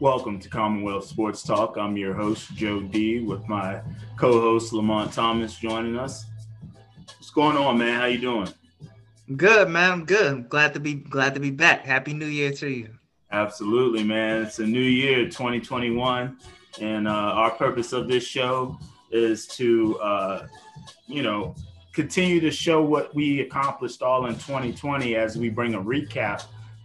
Welcome to Commonwealth Sports Talk. I'm your host, Joe D, with my co-host, Lamont Thomas, joining us. What's going on, man? How you doing? Good, man. I'm good. I'm glad to be back. Happy New Year to you. Absolutely, man. It's a new year, 2021, and our purpose of this show is to, continue to show what we accomplished all in 2020 as we bring a recap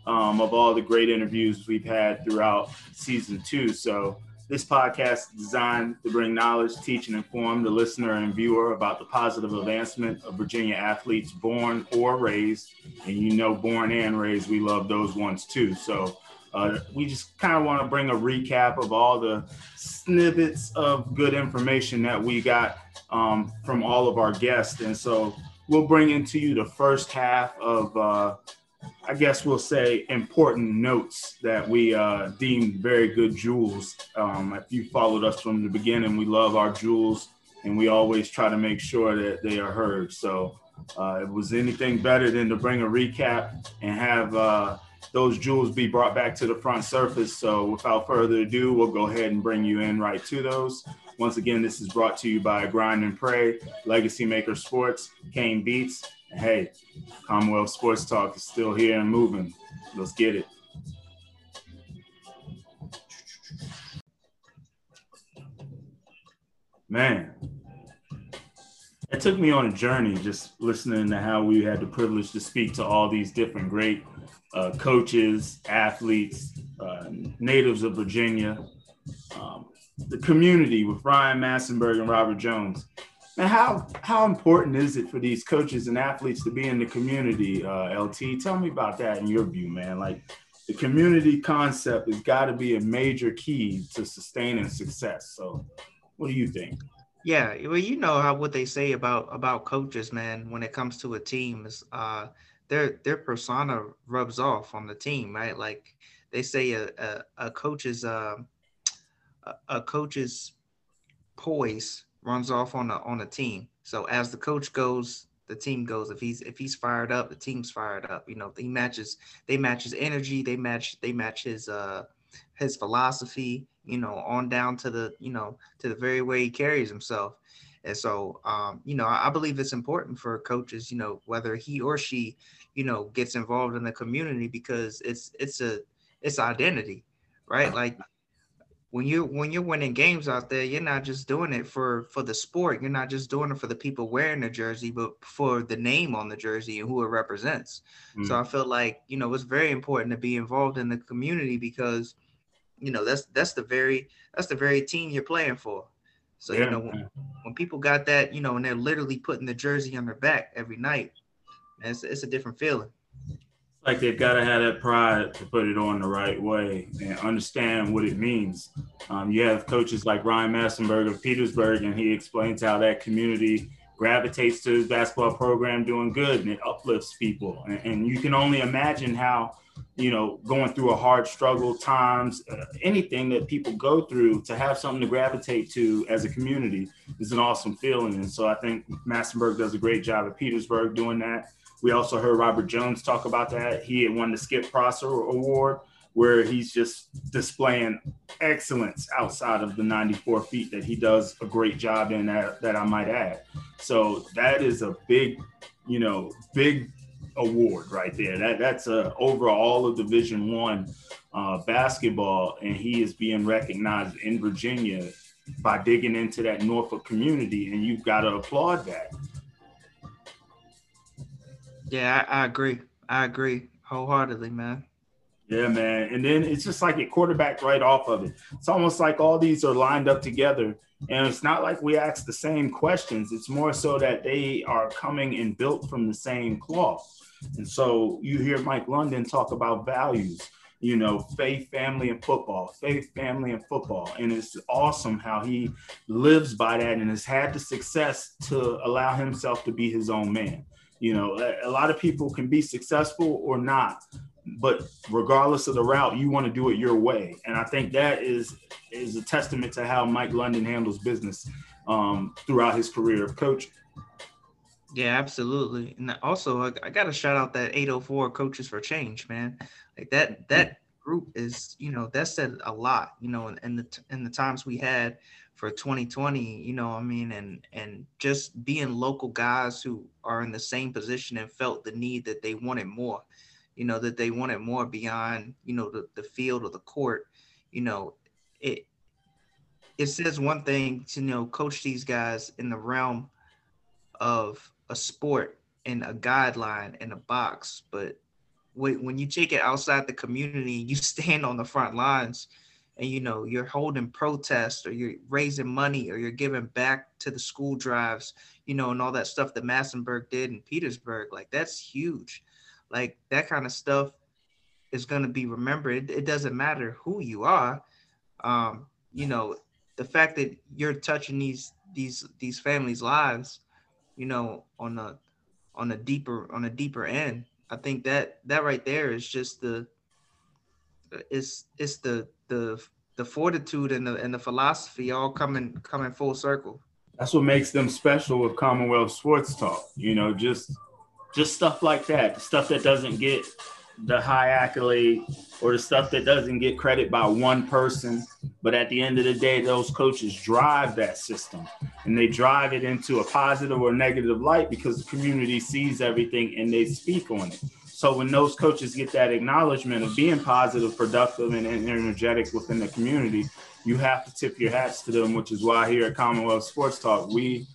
of all the great interviews we've had throughout season two. So this podcast is designed to bring knowledge, teach, and inform the listener and viewer about the positive advancement of Virginia athletes born or raised. And born and raised, we love those ones too. So we just kind of want to bring a recap of all the snippets of good information that we got from all of our guests. And so we'll bring into you the first half of I guess we'll say important notes that we deem very good jewels. If you followed us from the beginning, we love our jewels and we always try to make sure that they are heard. So it was anything better than to bring a recap and have those jewels be brought back to the front surface. So without further ado, we'll go ahead and bring you in right to those. Once again, this is brought to you by Grind and Pray, Legacy Maker Sports, Kane Beats. Hey, Commonwealth Sports Talk is still here and moving. Let's get it. Man, it took me on a journey just listening to how we had the privilege to speak to all these different great coaches, athletes, natives of Virginia, the community with Ryan Massenburg and Robert Jones. And how important is it for these coaches and athletes to be in the community, LT? Tell me about that in your view, man. Like, the community concept has got to be a major key to sustaining success. So what do you think? Yeah, well, you know how what they say about coaches, man, when it comes to a team is their persona rubs off on the team, right? Like they say a coach's poise runs off on a team. So as the coach goes, the team goes. If he's fired up, the team's fired up. You know, they match his energy, they match his philosophy, you know, on down to the, you know, to the very way he carries himself. And so I believe it's important for coaches, you know, whether he or she, you know, gets involved in the community, because it's identity, right? Like, When you're winning games out there, you're not just doing it for the sport. You're not just doing it for the people wearing the jersey, but for the name on the jersey and who it represents. Mm-hmm. So I feel like, you know, it's very important to be involved in the community because, you know, that's the very team you're playing for. So, yeah, you know, when people got that, you know, and they're literally putting the jersey on their back every night, it's a different feeling. Like, they've got to have that pride to put it on the right way and understand what it means. You have coaches like Ryan Massenburg of Petersburg, and he explains how that community gravitates to his basketball program doing good, and it uplifts people. And you can only imagine how, you know, going through a hard struggle times, anything that people go through, to have something to gravitate to as a community is an awesome feeling. And so I think Massenburg does a great job at Petersburg doing that. We also heard Robert Jones talk about that. He had won the Skip Prosser Award, where he's just displaying excellence outside of the 94 feet that he does a great job in, that I might add. So that is a big award right there. That's overall of Division I basketball, and he is being recognized in Virginia by digging into that Norfolk community, and you've got to applaud that. Yeah, I agree. I agree wholeheartedly, man. Yeah, man. And then it's just like it quarterbacked right off of it. It's almost like all these are lined up together. And it's not like we ask the same questions. It's more so that they are coming and built from the same cloth. And so you hear Mike London talk about values, you know, faith, family, and football. And it's awesome how he lives by that and has had the success to allow himself to be his own man. You know, a lot of people can be successful or not, but regardless of the route, you want to do it your way. And I think that is a testament to how Mike London handles business throughout his career of coaching. Yeah, absolutely. And also, I got to shout out that 804 Coaches for Change, man. Like that group is, you know, that said a lot, you know, in the times we had for 2020, you know, I mean, and just being local guys who are in the same position and felt the need that they wanted more, you know, that they wanted more beyond, you know, the field or the court, you know, it says one thing to, you know, coach these guys in the realm of a sport and a guideline and a box, but when you take it outside the community, you stand on the front lines and, you know, you're holding protests or you're raising money or you're giving back to the school drives, you know, and all that stuff that Massenburg did in Petersburg, like that's huge. Like that kind of stuff is going to be remembered. It doesn't matter who you are. You know, the fact that you're touching these families' lives, you know, on a deeper end, I think that right there is just the fortitude and the philosophy all coming full circle. That's what makes them special with Commonwealth Sports Talk. You know, just stuff like that, the stuff that doesn't get the high accolade or the stuff that doesn't get credit by one person. But at the end of the day, those coaches drive that system and they drive it into a positive or negative light because the community sees everything and they speak on it. So when those coaches get that acknowledgement of being positive, productive, and energetic within the community, you have to tip your hats to them, which is why here at Commonwealth Sports Talk, we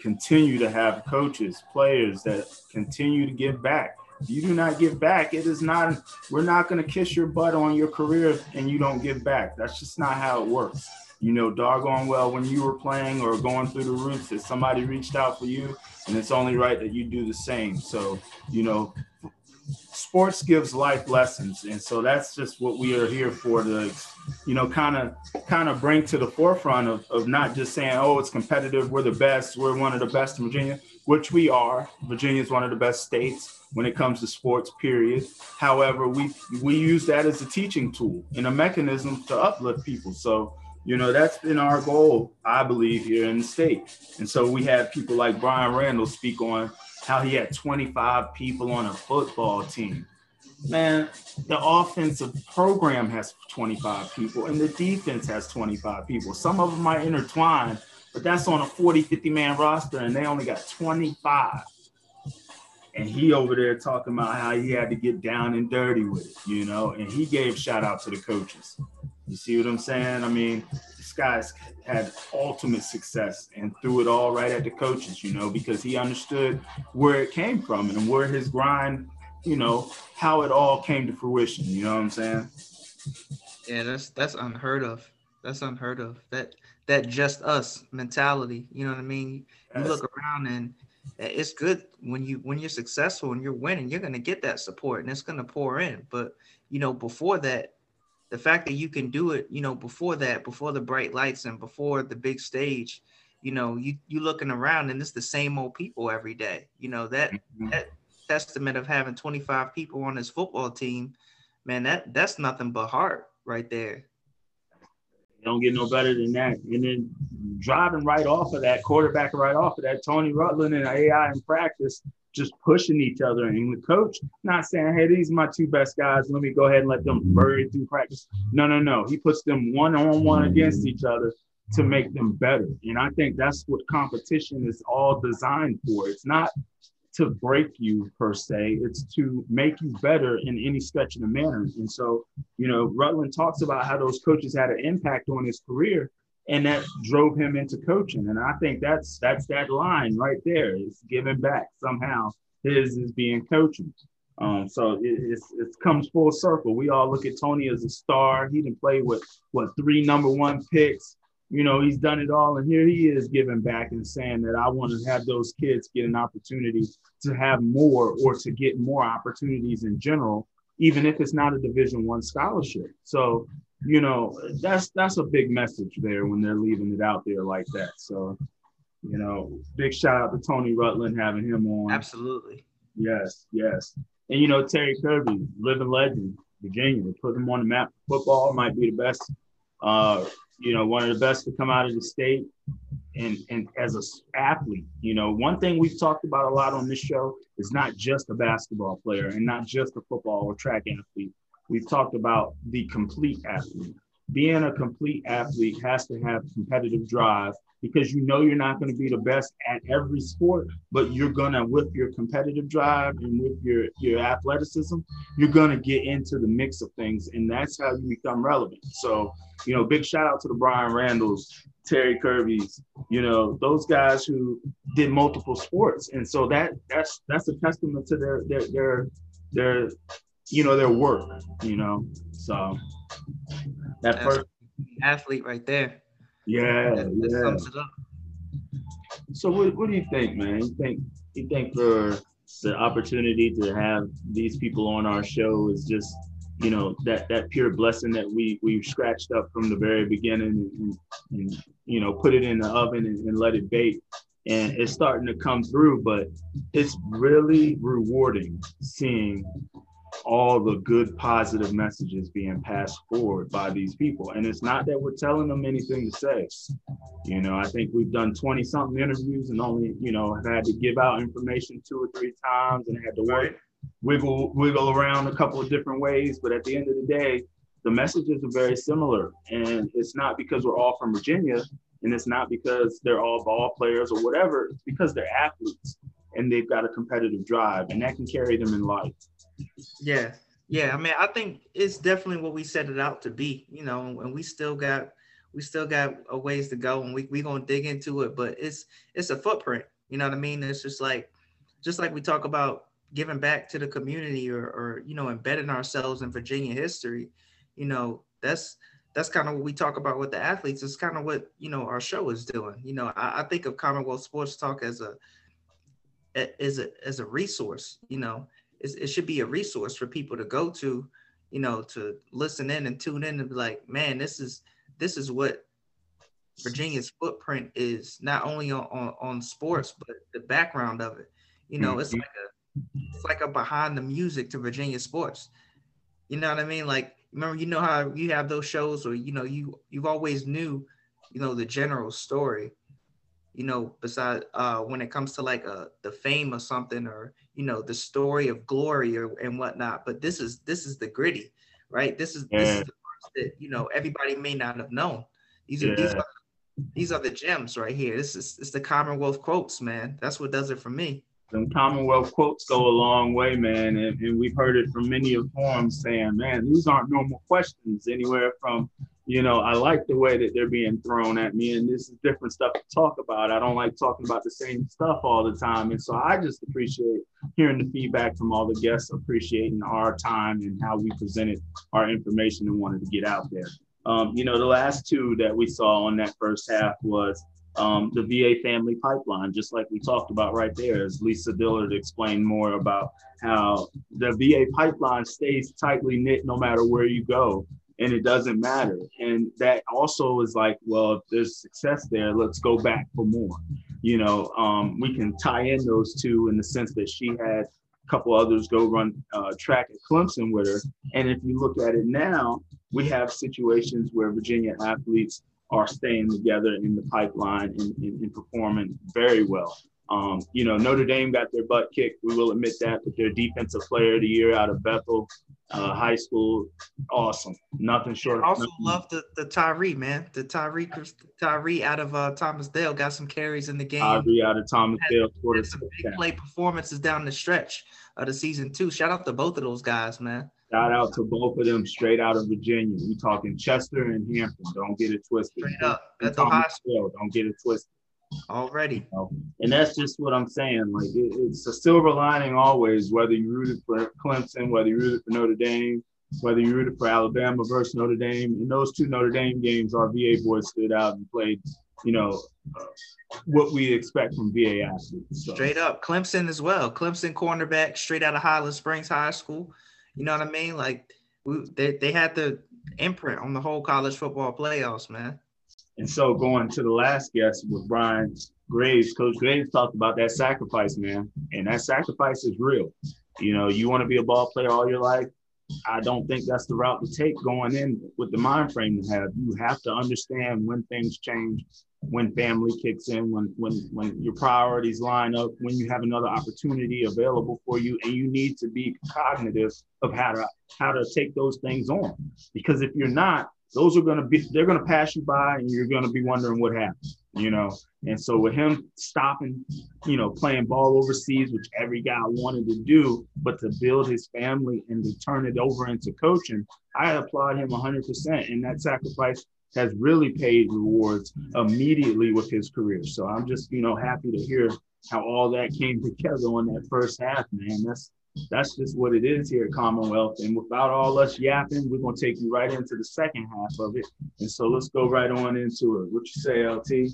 continue to have coaches, players that continue to give back. If you do not give back, we're not going to kiss your butt on your career and you don't give back. That's just not how it works. You know, doggone well, when you were playing or going through the roots, that somebody reached out for you, and it's only right that you do the same. So, you know, sports gives life lessons. And so that's just what we are here for, to, you know, kind of bring to the forefront of not just saying, oh, it's competitive, we're the best, we're one of the best in Virginia, which we are. Virginia is one of the best states when it comes to sports, period. However, we use that as a teaching tool and a mechanism to uplift people. So, you know, that's been our goal, I believe, here in the state. And so we have people like Brian Randall speak on how he had 25 people on a football team. Man, the offensive program has 25 people and the defense has 25 people. Some of them might intertwine, but that's on a 40, 50-man roster, and they only got 25. And he over there talking about how he had to get down and dirty with it, you know, and he gave shout out to the coaches. You see what I'm saying? I mean, this guy's had ultimate success and threw it all right at the coaches, you know, because he understood where it came from and where his grind, you know, how it all came to fruition. You know what I'm saying? Yeah, that's unheard of. That's unheard of. That just us mentality. You know what I mean? You look around and it's good when you're successful and you're winning, you're going to get that support and it's going to pour in. But, you know, before that, the fact that you can do it, you know, before that, before the bright lights and before the big stage, you know, you looking around and it's the same old people every day. You know, that testament of having 25 people on this football team, man, that's nothing but heart right there. Don't get no better than that. And then driving right off of that, quarterback right off of that, Tony Rutland and AI in practice just pushing each other. And the coach not saying, hey, these are my two best guys, let me go ahead and let them bury through practice. No. He puts them one-on-one against each other to make them better. And I think that's what competition is all designed for. It's not to break you per se, it's to make you better in any stretch of the manner. And so, you know, Rutland talks about how those coaches had an impact on his career and that drove him into coaching. And I think that's that line right there, is giving back somehow. His is being coaching. So it comes full circle. We all look at Tony as a star. He didn't play with three number 1 picks. You know, he's done it all, and here he is giving back and saying that I want to have those kids get an opportunity to have more, or to get more opportunities in general, even if it's not a Division I scholarship. So, you know, that's a big message there when they're leaving it out there like that. So, you know, big shout out to Tony Rutland, having him on. Absolutely. Yes. And, you know, Terry Kirby, living legend, Virginia, put him on the map. Football might be the best you know, one of the best to come out of the state, and as an athlete. You know, one thing we've talked about a lot on this show is not just a basketball player and not just a football or track athlete, we've talked about the complete athlete. Being a complete athlete has to have competitive drive, because you know you're not going to be the best at every sport, but you're going to, with your competitive drive and with your athleticism, you're going to get into the mix of things, and that's how you become relevant. So, you know, big shout out to the Brian Randalls, Terry Kirby's, you know, those guys who did multiple sports. And so that's a testament to their you know, their work, you know, so that's person, athlete right there. Yeah, that sums it up. So what do you think, man? You think for the opportunity to have these people on our show is just, you know, that pure blessing that we've scratched up from the very beginning and you know, put it in the oven and let it bake, and it's starting to come through. But it's really rewarding seeing all the good positive messages being passed forward by these people. And it's not that we're telling them anything to say. You know, I think we've done 20 something interviews and only, you know, have had to give out information 2 or 3 times and had to work, wiggle around a couple of different ways. But at the end of the day, the messages are very similar. And it's not because we're all from Virginia, and it's not because they're all ball players or whatever. It's because they're athletes and they've got a competitive drive, and that can carry them in life. Yeah. I mean, I think it's definitely what we set it out to be, you know, and we still got a ways to go, and we gonna dig into it, but it's a footprint, you know what I mean? It's just like we talk about giving back to the community or you know, embedding ourselves in Virginia history, you know, that's kind of what we talk about with the athletes. It's kind of what, you know, our show is doing. You know, I think of Commonwealth Sports Talk as a resource, you know. It should be a resource for people to go to, you know, to listen in and tune in and be like, man, this is what Virginia's footprint is, not only on sports, but the background of it. You know, it's like a behind the music to Virginia sports. You know what I mean? Like, remember, you know how you have those shows where, you know, you've always knew, you know, the general story, you know, besides when it comes to like the fame or something, or, you know, the story of glory and whatnot. But this is the gritty, right? This is the parts that, you know, everybody may not have known. These are the gems right here. It's the Commonwealth quotes, man. That's what does it for me. Them Commonwealth quotes go a long way, man. And we've heard it from many of forums saying, man, these aren't normal questions anywhere from, you know, I like the way that they're being thrown at me, and this is different stuff to talk about. I don't like talking about the same stuff all the time. And so I just appreciate hearing the feedback from all the guests, appreciating our time and how we presented our information and wanted to get out there. You know, the last two that we saw on that first half was the VA family pipeline, just like we talked about right there, as Lisa Dillard explained more about how the VA pipeline stays tightly knit no matter where you go. And it doesn't matter. And that also is like, well, if there's success there, let's go back for more. You know, we can tie in those two in the sense that she had a couple others go run track at Clemson with her. And if you look at it now, we have situations where Virginia athletes are staying together in the pipeline and performing very well. You know, Notre Dame got their butt kicked. We will admit that, but their defensive player of the year out of Bethel High School, awesome. Nothing short. I also love the Tyree, man. The Tyree out of Thomas Dale got some carries in the game. Tyree out of Thomas Dale scored some big play performances down the stretch of the season too. Shout out to both of those guys, man. Shout out to both of them straight out of Virginia. We talking Chester and Hampton. Don't get it twisted. Straight up. That's a high school. Don't get it twisted. Already, and that's just what I'm saying. Like it's a silver lining always, whether you rooted for Clemson, whether you rooted for Notre Dame, whether you rooted for Alabama versus Notre Dame. In those two Notre Dame games, our VA boys stood out and played, you know, what we expect from VA athletes. So. Straight up, Clemson as well. Clemson cornerback straight out of Highland Springs High School. You know what I mean? Like they had the imprint on the whole college football playoffs, man. And so going to the last guest with Brian Graves, Coach Graves talked about that sacrifice, man. And that sacrifice is real. You know, you want to be a ball player all your life, I don't think that's the route to take going in with the mind frame you have. You have to understand when things change, when family kicks in, when your priorities line up, when you have another opportunity available for you, and you need to be cognitive of how to take those things on. Because if you're not, those are going to be, they're going to pass you by and you're going to be wondering what happened, you know? And so with him stopping, you know, playing ball overseas, which every guy wanted to do, but to build his family and to turn it over into coaching, I applaud him 100%. And that sacrifice has really paid rewards immediately with his career. So I'm just, you know, happy to hear how all that came together on that first half, man. That's just what it is here at Commonwealth. And without all us yapping, we're going to take you right into the second half of it. And so let's go right on into it. What you say, LT?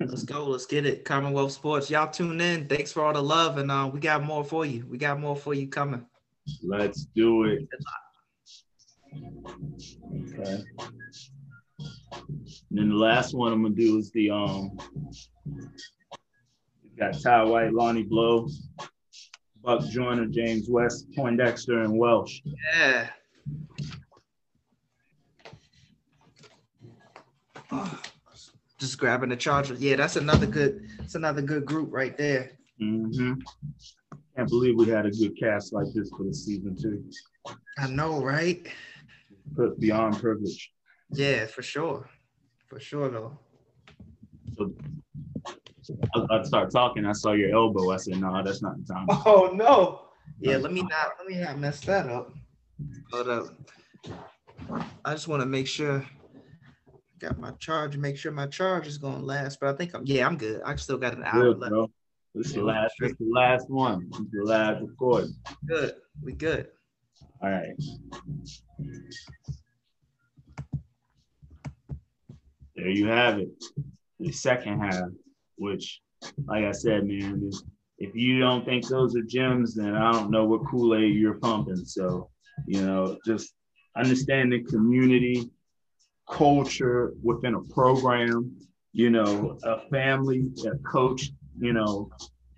Let's go. Let's get it. Commonwealth Sports. Y'all tune in. Thanks for all the love. And we got more for you. We got more for you coming. Let's do it. Okay. And then the last one I'm going to do is the we've got Ty White, Lonnie Blow, Buck Joyner, James West, Poindexter, and Welsh. Yeah. Oh, just grabbing the charger. Yeah, that's another good. It's another good group right there. Mm-hmm. Can't believe we had a good cast like this for the season too. I know, right? But beyond privilege. Yeah, for sure. For sure, though. So, I was about to start talking. I saw your elbow. I said, no, that's not the time. Oh, no. Yeah, let me not mess that up. But I just want to make sure I got my charge, make sure my charge is going to last. But I think, I'm good. I still got an hour left. Bro. This is the last one. This is the last recording. Good. We good. All right. There you have it. The second half. Which, like I said, man, if you don't think those are gems, then I don't know what Kool-Aid you're pumping. So, you know, just understanding community, culture within a program, you know, a family, a coach, you know,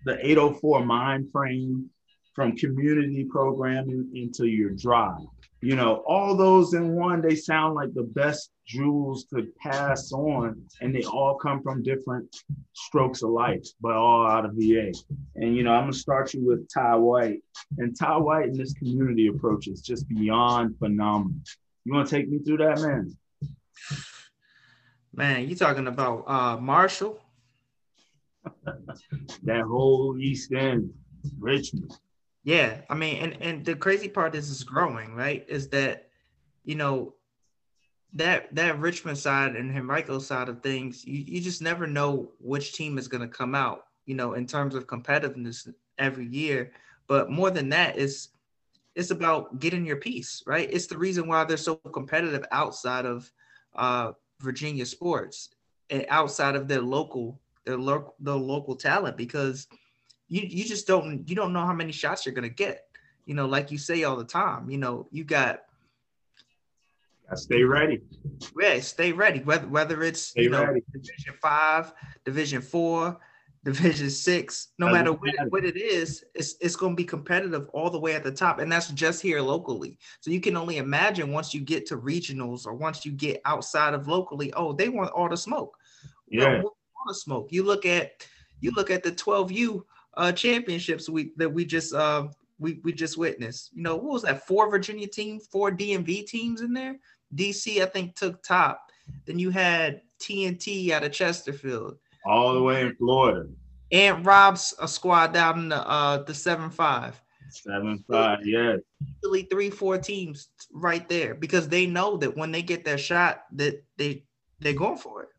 the 804 mind frame from community programming into your drive. You know, all those in one, they sound like the best jewels to pass on, and they all come from different strokes of life, but all out of VA. And, you know, I'm going to start you with Ty White. And Ty White and this community approach is just beyond phenomenal. You want to take me through that, man? Man, you talking about Marshall? That whole East End, Richmond. Yeah, I mean, and the crazy part is it's growing, right? Is that, you know, that Richmond side and Henrico side of things, you just never know which team is going to come out, you know, in terms of competitiveness every year. But more than that, it's about getting your piece, right? It's the reason why they're so competitive outside of Virginia sports and outside of their local talent, because you just don't know how many shots you're going to get, you know, like you say all the time, you know, you got. Stay ready. Yeah, stay ready. Whether it's ready. Division 5, Division 4, Division 6, no matter what it is, it's going to be competitive all the way at the top, and that's just here locally. So you can only imagine once you get to regionals or once you get outside of locally. Oh, they want all the smoke. Yeah, all the smoke. You look at the 12U championships we just witnessed. You know, what was that? 4 Virginia teams, 4 DMV teams in there. DC, I think, took top. Then you had TNT out of Chesterfield. All the way in Florida. And Rob's a squad down in the 7-5. 7-5, yeah. Usually 3-4 teams right there, because they know that when they get their shot, that they're going for it.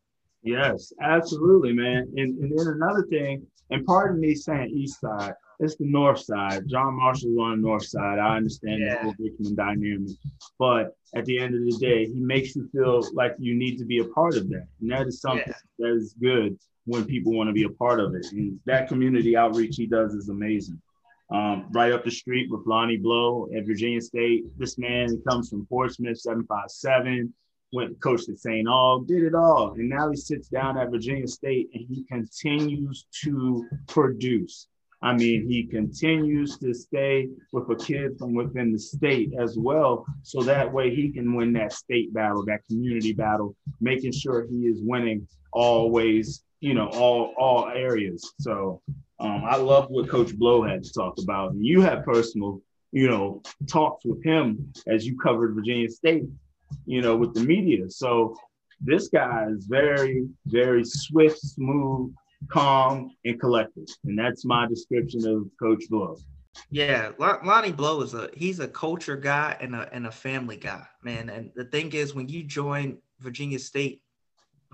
Yes, absolutely, man. And then another thing, and pardon me saying East Side, it's the North Side. John Marshall's on the North Side. I understand the whole Richmond dynamic. But at the end of the day, he makes you feel like you need to be a part of that. And that is something that is good when people want to be a part of it. And that community outreach he does is amazing. Right up the street with Lonnie Blow at Virginia State. This man comes from Portsmouth, 757. Went and coached at St. Aug, did it all. And now he sits down at Virginia State and he continues to produce. I mean, he continues to stay with a kid from within the state as well, so that way he can win that state battle, that community battle, making sure he is winning always, you know, all areas. So I love what Coach Blow had to talk about. And you had personal, you know, talks with him as you covered Virginia State, you know, with the media. So this guy is very, very swift, smooth, calm, and collected. And that's my description of Coach Blow. Yeah, Lonnie Blow is he's a culture guy and a family guy, man. And the thing is, when you join Virginia State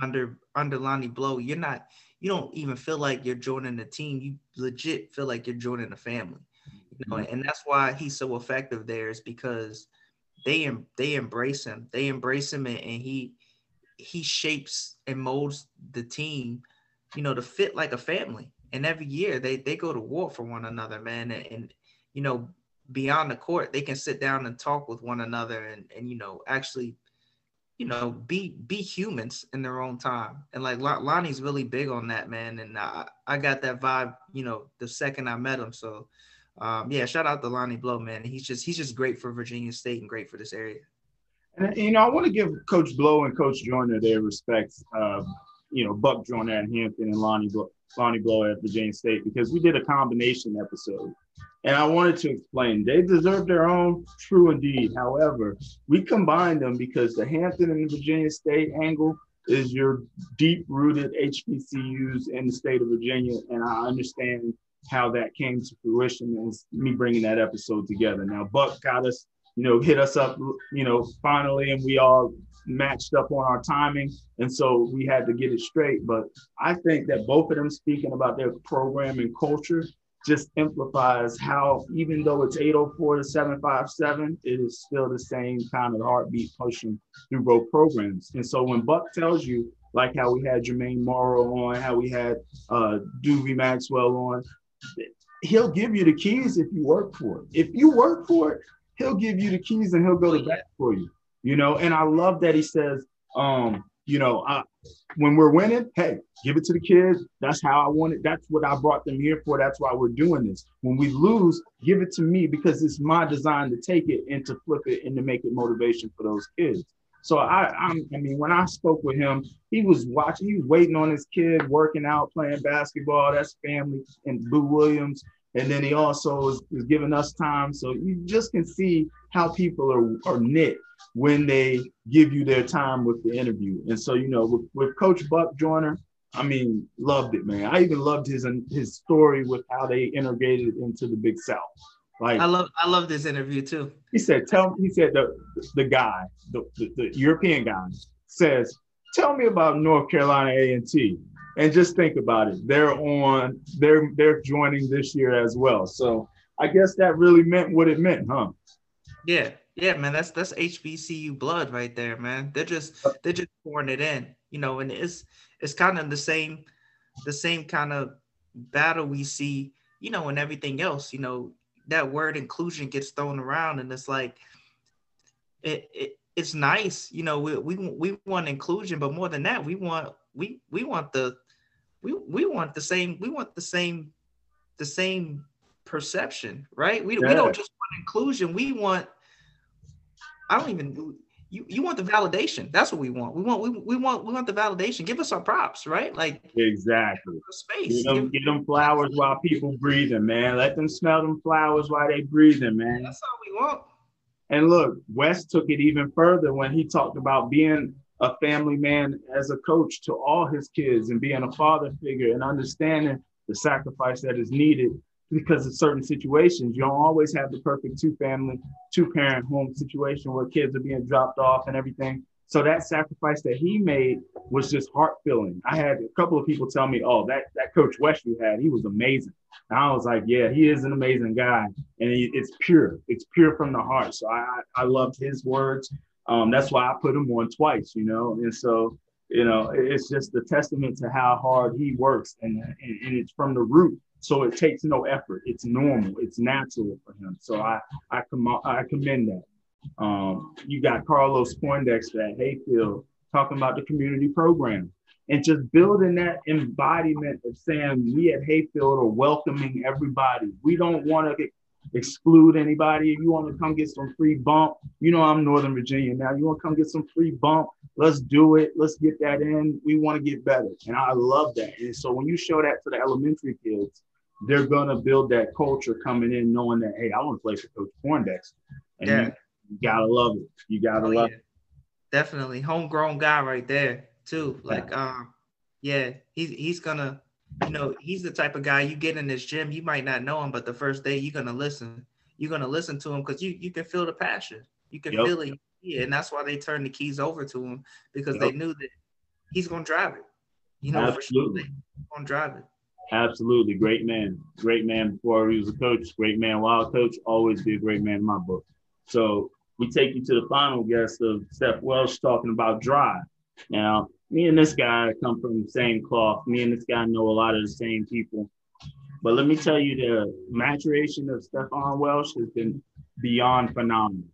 under Lonnie Blow, you don't even feel like you're joining a team. You legit feel like you're joining a family. You know, and that's why he's so effective there, is because they embrace him. They embrace him, and he shapes and molds the team, you know, to fit like a family. And every year they go to war for one another, man. And you know, beyond the court, they can sit down and talk with one another and you know, actually, you know, be humans in their own time. And like Lonnie's really big on that, man. And I got that vibe, you know, the second I met him. So yeah, shout out to Lonnie Blow, man. He's just great for Virginia State and great for this area. And you know, I want to give Coach Blow and Coach Joyner their respects. You know, Buck Joyner at Hampton and Lonnie Blow at Virginia State, because we did a combination episode. And I wanted to explain, they deserve their own, true indeed. However, we combined them because the Hampton and the Virginia State angle is your deep-rooted HBCUs in the state of Virginia, and I understand how that came to fruition and me bringing that episode together. Now, Buck got us, you know, hit us up, you know, finally, and we all matched up on our timing, and so we had to get it straight. But I think that both of them speaking about their program and culture just amplifies how, even though it's 804 to 757, it is still the same kind of heartbeat pushing through both programs. And so when Buck tells you, like how we had Jermaine Morrow on, how we had Doobie Maxwell on, he'll give you the keys if you work for it. If you work for it, he'll give you the keys and he'll go to bat for you. You know, and I love that he says, you know, when we're winning, hey, give it to the kids. That's how I want it. That's what I brought them here for. That's why we're doing this. When we lose, give it to me, because it's my design to take it and to flip it and to make it motivation for those kids. So I mean, when I spoke with him, he was waiting on his kid, working out, playing basketball. That's family. And Boo Williams. And then he also is giving us time. So you just can see how people are knit when they give you their time with the interview. And so, you know, with Coach Buck Joyner, I mean, loved it, man. I even loved his story with how they integrated into the Big South. Like, I love this interview too. He said, the guy, the European guy says, tell me about North Carolina A&T. And just think about it. They're joining this year as well. So I guess that really meant what it meant, huh? Yeah, man. That's HBCU blood right there, man. They're just pouring it in, you know. And it's kind of the same kind of battle we see, you know, in everything else. You know, that word inclusion gets thrown around, and it's like it's nice, you know. We want inclusion, but more than that, we want the same perception, right? We don't just want inclusion. We want, you want the validation. That's what we want. We want the validation. Give us our props, right? Like, exactly. Space. Give them flowers while people breathing, man. Let them smell them flowers while they breathing, man. That's all we want. And look, West took it even further when he talked about being a family man as a coach to all his kids and being a father figure and understanding the sacrifice that is needed, because of certain situations, you don't always have the perfect two-parent home situation where kids are being dropped off and everything. So that sacrifice that he made was just heart-filling. I had a couple of people tell me, oh, that Coach West you had, he was amazing. And I was like, yeah, he is an amazing guy. And it's pure. It's pure from the heart. So I loved his words. That's why I put him on twice, you know. And so, you know, it's just a testament to how hard he works. And it's from the root. So it takes no effort. It's normal. It's natural for him. So I commend that. You got Carlos Poindexter at Hayfield talking about the community program. and just building that embodiment of saying we at Hayfield are welcoming everybody. We don't want to exclude anybody. If you want to come get some free bump, you know, I'm Northern Virginia now. You want to come get some free bump? Let's do it. Let's get that in. We want to get better. And I love that. And so when you show that to the elementary kids, they're going to build that culture coming in knowing that, hey, I want to play for Coach Poindexter. And yeah, you got to love it. You got to love it. Definitely. Homegrown guy right there too. Like, yeah. He's going to, you know, he's the type of guy you get in this gym, you might not know him, but the first day you're going to listen. You're going to listen to him because you can feel the passion. You can feel it. Yeah, and that's why they turned the keys over to him, because they knew that he's going to drive it. You know, absolutely. For sure, he's going to drive it. Absolutely. Great man. Great man before he was a coach. Great man while a coach. Always be a great man in my book. So we take you to the final guest of Steph Welsh talking about drive. Now, me and this guy come from the same cloth. Me and this guy know a lot of the same people. But let me tell you, the maturation of Stephon Welsh has been beyond phenomenal.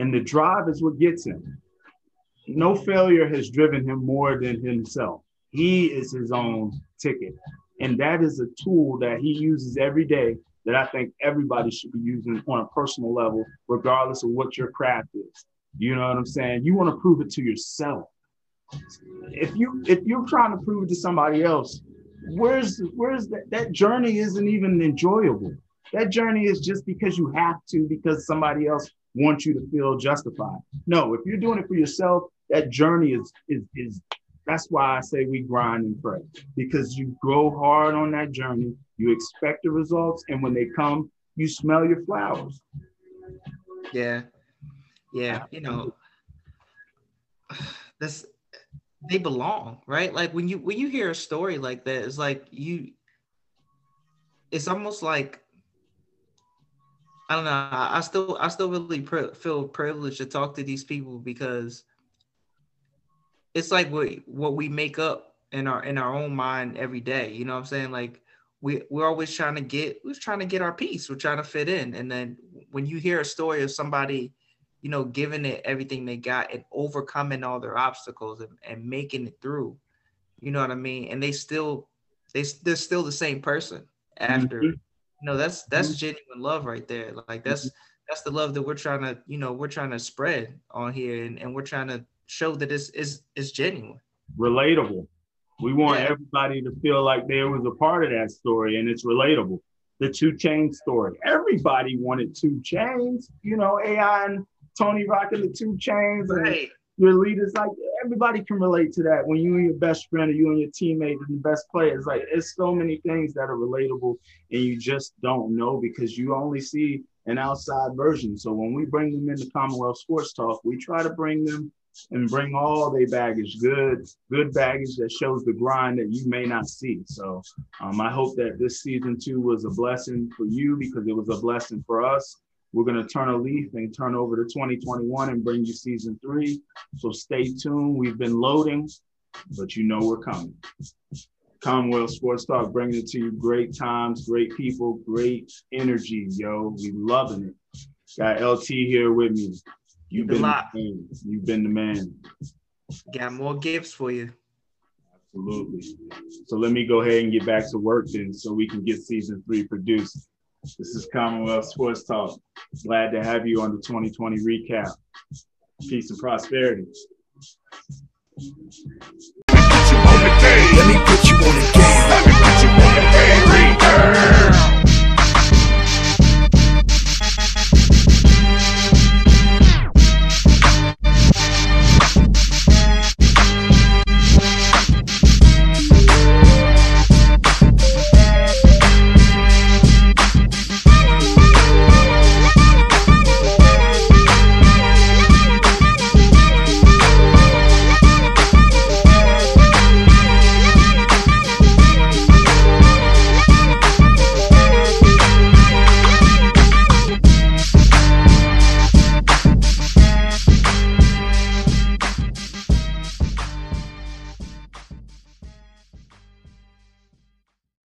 And the drive is what gets him. No failure has driven him more than himself. He is his own ticket. And that is a tool that he uses every day that I think everybody should be using on a personal level, regardless of what your craft is. You know what I'm saying? You want to prove it to yourself. If you're trying to prove it to somebody else, where's that journey isn't even enjoyable. That journey is just because you have to, because somebody else wants you to feel justified. No, if you're doing it for yourself, that journey is that's why I say we grind and pray, because you go hard on that journey, you expect the results, and when they come, you smell your flowers. Yeah. Yeah, you know, that's, they belong, right? Like when you hear a story like that, it's like it's almost like, I don't know, I still really feel privileged to talk to these people, because it's like what we make up in our own mind every day. You know what I'm saying? Like we're always trying to get our piece. We're trying to fit in. And then when you hear a story of somebody, you know, giving it everything they got and overcoming all their obstacles and making it through, you know what I mean? And they're still the same person after, you know, that's genuine love right there. Like that's the love that we're trying to spread on here, and we're trying to show that it's genuine. Relatable. We want everybody to feel like they was a part of that story and it's relatable. The 2 Chainz story. Everybody wanted 2 Chainz, you know, AI and Tony rocking the 2 Chainz, right? Your leaders, like everybody can relate to that. When you and your best friend or you and your teammate and the best players, like it's so many things that are relatable and you just don't know because you only see an outside version. So when we bring them into Commonwealth Sports Talk, we try to bring them and bring all their baggage, good baggage that shows the grind that you may not see. So I hope that this season 2 was a blessing for you, because it was a blessing for us. We're going to turn a leaf and turn over to 2021 and bring you season 3. So stay tuned. We've been loading, but you know we're coming. Commonwealth Sports Talk, bringing it to you. Great times, great people, great energy, yo. We loving it. Got LT here with me. You've been the man. You've been the man. Got more gifts for you. Absolutely. So let me go ahead and get back to work then, so we can get season 3 produced. This is Commonwealth Sports Talk. Glad to have you on the 2020 recap. Peace and prosperity.